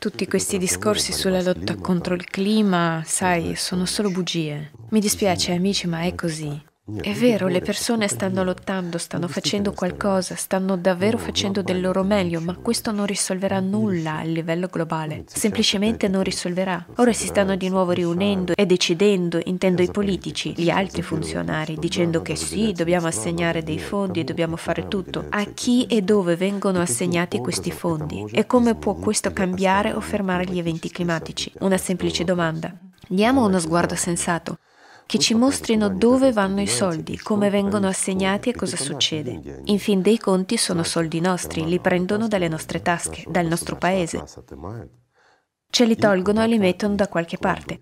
Tutti questi discorsi sulla lotta contro il clima, sai, sono solo bugie. Mi dispiace, amici, ma è così. È vero, le persone stanno lottando, stanno facendo qualcosa, stanno davvero facendo del loro meglio, ma questo non risolverà nulla a livello globale. Semplicemente non risolverà. Ora si stanno di nuovo riunendo e decidendo, intendo i politici, gli altri funzionari, dicendo che sì, dobbiamo assegnare dei fondi, dobbiamo fare tutto. A chi e dove vengono assegnati questi fondi? E come può questo cambiare o fermare gli eventi climatici? Una semplice domanda. Diamo uno sguardo sensato, che ci mostrino dove vanno i soldi, come vengono assegnati e cosa succede. In fin dei conti sono soldi nostri, li prendono dalle nostre tasche, dal nostro paese. Ce li tolgono e li mettono da qualche parte.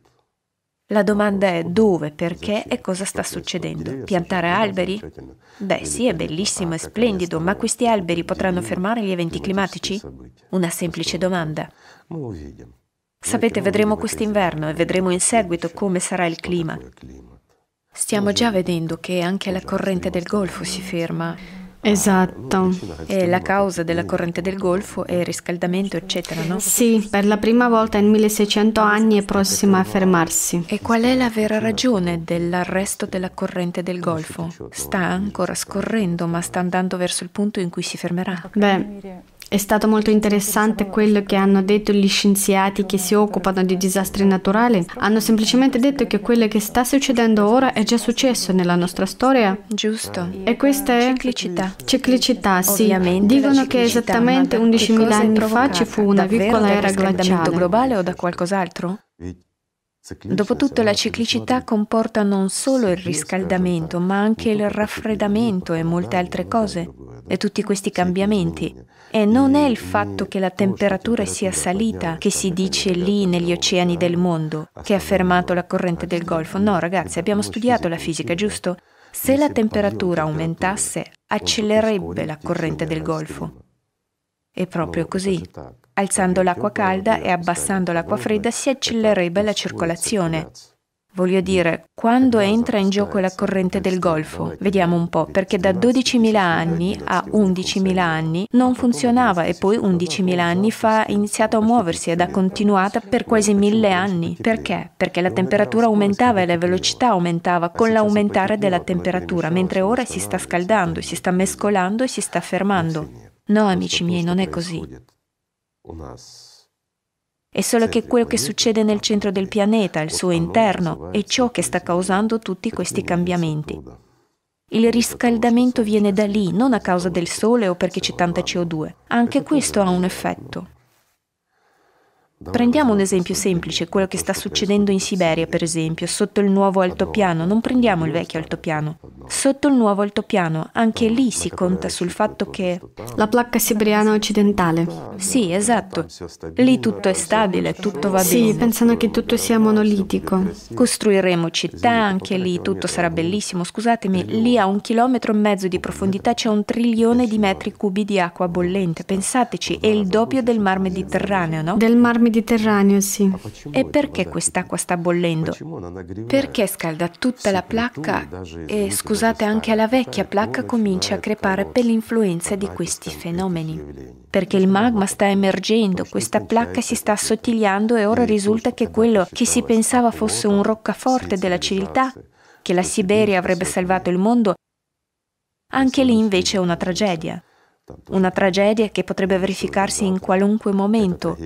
La domanda è dove, perché e cosa sta succedendo. Piantare alberi? Beh sì, è bellissimo, è splendido, ma questi alberi potranno fermare gli eventi climatici? Una semplice domanda. Sapete, vedremo quest'inverno e vedremo in seguito come sarà il clima. Stiamo già vedendo che anche la corrente del Golfo si ferma. Esatto. E la causa della corrente del Golfo è il riscaldamento, eccetera, no? Sì, per la prima volta in 1600 anni è prossima a fermarsi. E qual è la vera ragione dell'arresto della corrente del Golfo? Sta ancora scorrendo, ma sta andando verso il punto in cui si fermerà. Beh, è stato molto interessante quello che hanno detto gli scienziati che si occupano di disastri naturali. Hanno semplicemente detto che quello che sta succedendo ora è già successo nella nostra storia. Giusto. E questa è ciclicità. Ciclicità, sì. Ovviamente dicono che esattamente 11.000 anni fa ci fu una piccola era glaciale. Globale o da qualcos'altro? Dopotutto la ciclicità comporta non solo il riscaldamento, ma anche il raffreddamento e molte altre cose, e tutti questi cambiamenti. E non è il fatto che la temperatura sia salita, che si dice lì negli oceani del mondo, che ha fermato la corrente del Golfo. No, ragazzi, abbiamo studiato la fisica, giusto? Se la temperatura aumentasse, accelererebbe la corrente del Golfo. È proprio così. Alzando l'acqua calda e abbassando l'acqua fredda si accelererebbe la circolazione. Voglio dire, quando entra in gioco la corrente del Golfo, vediamo un po', perché da 12.000 anni a 11.000 anni non funzionava e poi 11.000 anni fa ha iniziato a muoversi ed ha continuato per quasi 1.000 anni. Perché? Perché la temperatura aumentava e la velocità aumentava con l'aumentare della temperatura, mentre ora si sta scaldando, si sta mescolando e si sta fermando. No, amici miei, non è così. È solo che quello che succede nel centro del pianeta, al suo interno, è ciò che sta causando tutti questi cambiamenti. Il riscaldamento viene da lì, non a causa del sole o perché c'è tanta CO2. Anche questo ha un effetto. Prendiamo un esempio semplice, quello che sta succedendo in Siberia, per esempio, sotto il nuovo altopiano, non prendiamo il vecchio altopiano. Sotto il nuovo altopiano, anche lì si conta sul fatto che... La placca siberiana occidentale. Sì, esatto. Lì tutto è stabile, tutto va bene. Sì, pensano che tutto sia monolitico. Costruiremo città, anche lì tutto sarà bellissimo. Scusatemi, lì a 1,5 chilometri di profondità c'è 1 trilione di metri cubi di acqua bollente. Pensateci, è il doppio del Mar Mediterraneo, no? Del Mar Mediterraneo, sì. E perché quest'acqua sta bollendo? Perché scalda tutta la placca e, scusate, anche la vecchia placca comincia a crepare per l'influenza di questi fenomeni. Perché il magma sta emergendo, questa placca si sta assottigliando e ora risulta che quello che si pensava fosse un roccaforte della civiltà, che la Siberia avrebbe salvato il mondo, anche lì invece è una tragedia. Una tragedia che potrebbe verificarsi in qualunque momento.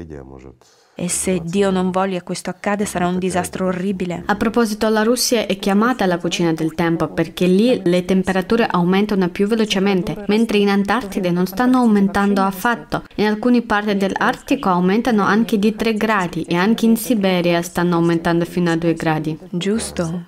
E se Dio non voglia questo accade, sarà un disastro orribile. A proposito, la Russia è chiamata la cucina del tempo perché lì le temperature aumentano più velocemente, mentre in Antartide non stanno aumentando affatto. In alcune parti dell'Artico aumentano anche di 3 gradi e anche in Siberia stanno aumentando fino a 2 gradi. Giusto.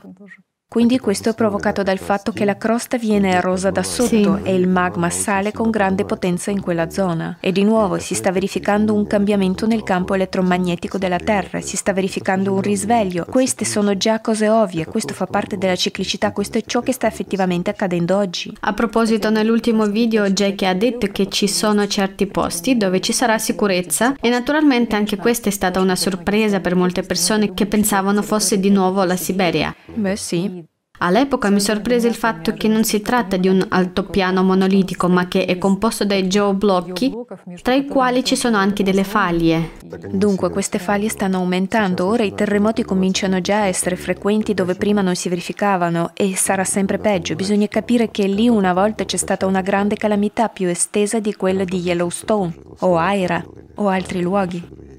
Quindi questo è provocato dal fatto che la crosta viene erosa da sotto, sì, e il magma sale con grande potenza in quella zona. E di nuovo si sta verificando un cambiamento nel campo elettromagnetico della Terra, si sta verificando un risveglio. Queste sono già cose ovvie, questo fa parte della ciclicità, questo è ciò che sta effettivamente accadendo oggi. A proposito, nell'ultimo video Jackie ha detto che ci sono certi posti dove ci sarà sicurezza e naturalmente anche questa è stata una sorpresa per molte persone che pensavano fosse di nuovo la Siberia. Beh sì. All'epoca mi sorprese il fatto che non si tratta di un altopiano monolitico, ma che è composto dai geoblocchi, tra i quali ci sono anche delle faglie. Dunque, queste faglie stanno aumentando. Ora i terremoti cominciano già a essere frequenti dove prima non si verificavano, e sarà sempre peggio. Bisogna capire che lì una volta c'è stata una grande calamità più estesa di quella di Yellowstone, o Aira, o altri luoghi.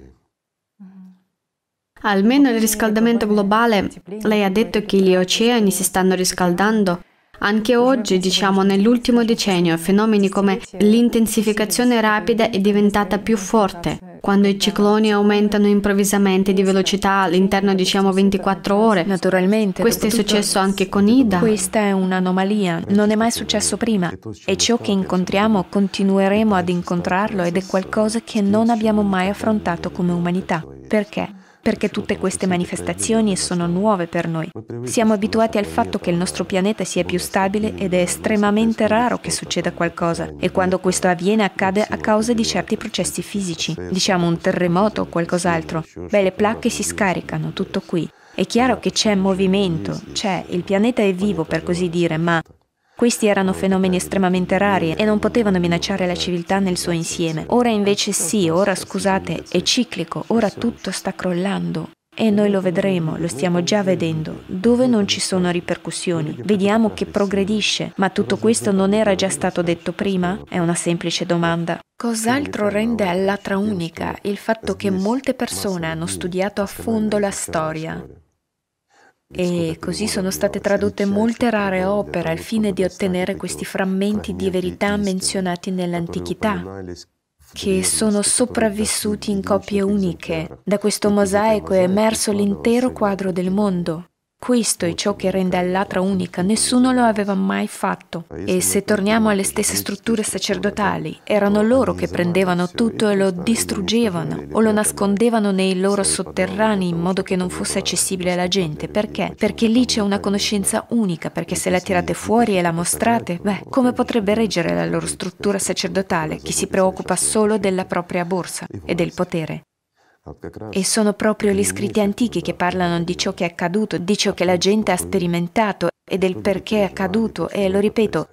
Almeno il riscaldamento globale, lei ha detto che gli oceani si stanno riscaldando. Anche oggi, diciamo nell'ultimo decennio, fenomeni come l'intensificazione rapida è diventata più forte, quando i cicloni aumentano improvvisamente di velocità all'interno, diciamo, 24 ore. Naturalmente. Questo è successo anche con Ida. Questa è un'anomalia, non è mai successo prima. E ciò che incontriamo, continueremo ad incontrarlo, ed è qualcosa che non abbiamo mai affrontato come umanità. Perché? Perché tutte queste manifestazioni sono nuove per noi. Siamo abituati al fatto che il nostro pianeta sia più stabile ed è estremamente raro che succeda qualcosa. E quando questo avviene accade a causa di certi processi fisici, diciamo un terremoto o qualcos'altro. Beh, le placche si scaricano, tutto qui. È chiaro che c'è movimento, c'è, il pianeta è vivo per così dire, ma questi erano fenomeni estremamente rari e non potevano minacciare la civiltà nel suo insieme. Ora invece sì, ora scusate, è ciclico, ora tutto sta crollando. E noi lo vedremo, lo stiamo già vedendo, dove non ci sono ripercussioni. Vediamo che progredisce, ma tutto questo non era già stato detto prima? È una semplice domanda. Cos'altro rende all'Atra unica il fatto che molte persone hanno studiato a fondo la storia? E così sono state tradotte molte rare opere al fine di ottenere questi frammenti di verità menzionati nell'antichità, che sono sopravvissuti in copie uniche. Da questo mosaico è emerso l'intero quadro del mondo. Questo è ciò che rende all'Atra unica, nessuno lo aveva mai fatto. E se torniamo alle stesse strutture sacerdotali, erano loro che prendevano tutto e lo distruggevano o lo nascondevano nei loro sotterranei in modo che non fosse accessibile alla gente. Perché? Perché lì c'è una conoscenza unica, perché se la tirate fuori e la mostrate, beh, come potrebbe reggere la loro struttura sacerdotale che si preoccupa solo della propria borsa e del potere? E sono proprio gli scritti antichi che parlano di ciò che è accaduto, di ciò che la gente ha sperimentato e del perché è accaduto, e lo ripeto,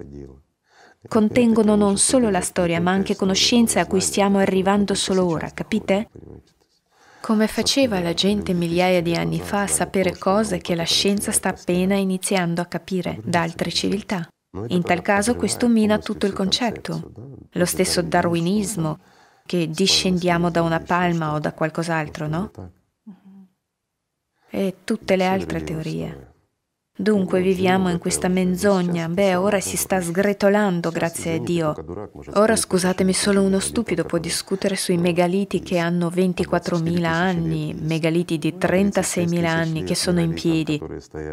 contengono non solo la storia, ma anche conoscenze a cui stiamo arrivando solo ora, capite? Come faceva la gente migliaia di anni fa a sapere cose che la scienza sta appena iniziando a capire da altre civiltà? In tal caso questo mina tutto il concetto, lo stesso darwinismo, che discendiamo da una palma o da qualcos'altro, no? E tutte le altre teorie. Dunque viviamo in questa menzogna. Beh, ora si sta sgretolando, grazie a Dio. Ora, scusatemi, solo uno stupido può discutere sui megaliti che hanno 24.000 anni, megaliti di 36.000 anni che sono in piedi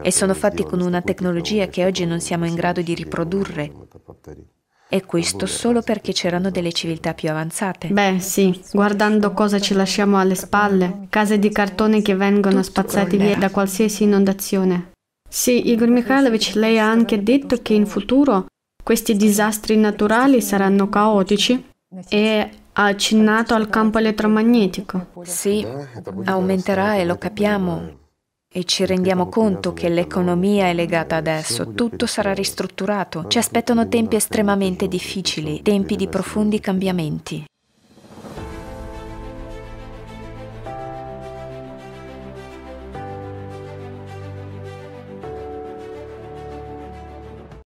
e sono fatti con una tecnologia che oggi non siamo in grado di riprodurre. E questo solo perché c'erano delle civiltà più avanzate. Beh, sì, guardando cosa ci lasciamo alle spalle, case di cartone che vengono spazzate via da qualsiasi inondazione. Sì, Igor Mikhailovich, lei ha anche detto che in futuro questi disastri naturali saranno caotici e ha accennato al campo elettromagnetico. Sì, aumenterà e lo capiamo. E ci rendiamo conto che l'economia è legata adesso, tutto sarà ristrutturato. Ci aspettano tempi estremamente difficili, tempi di profondi cambiamenti.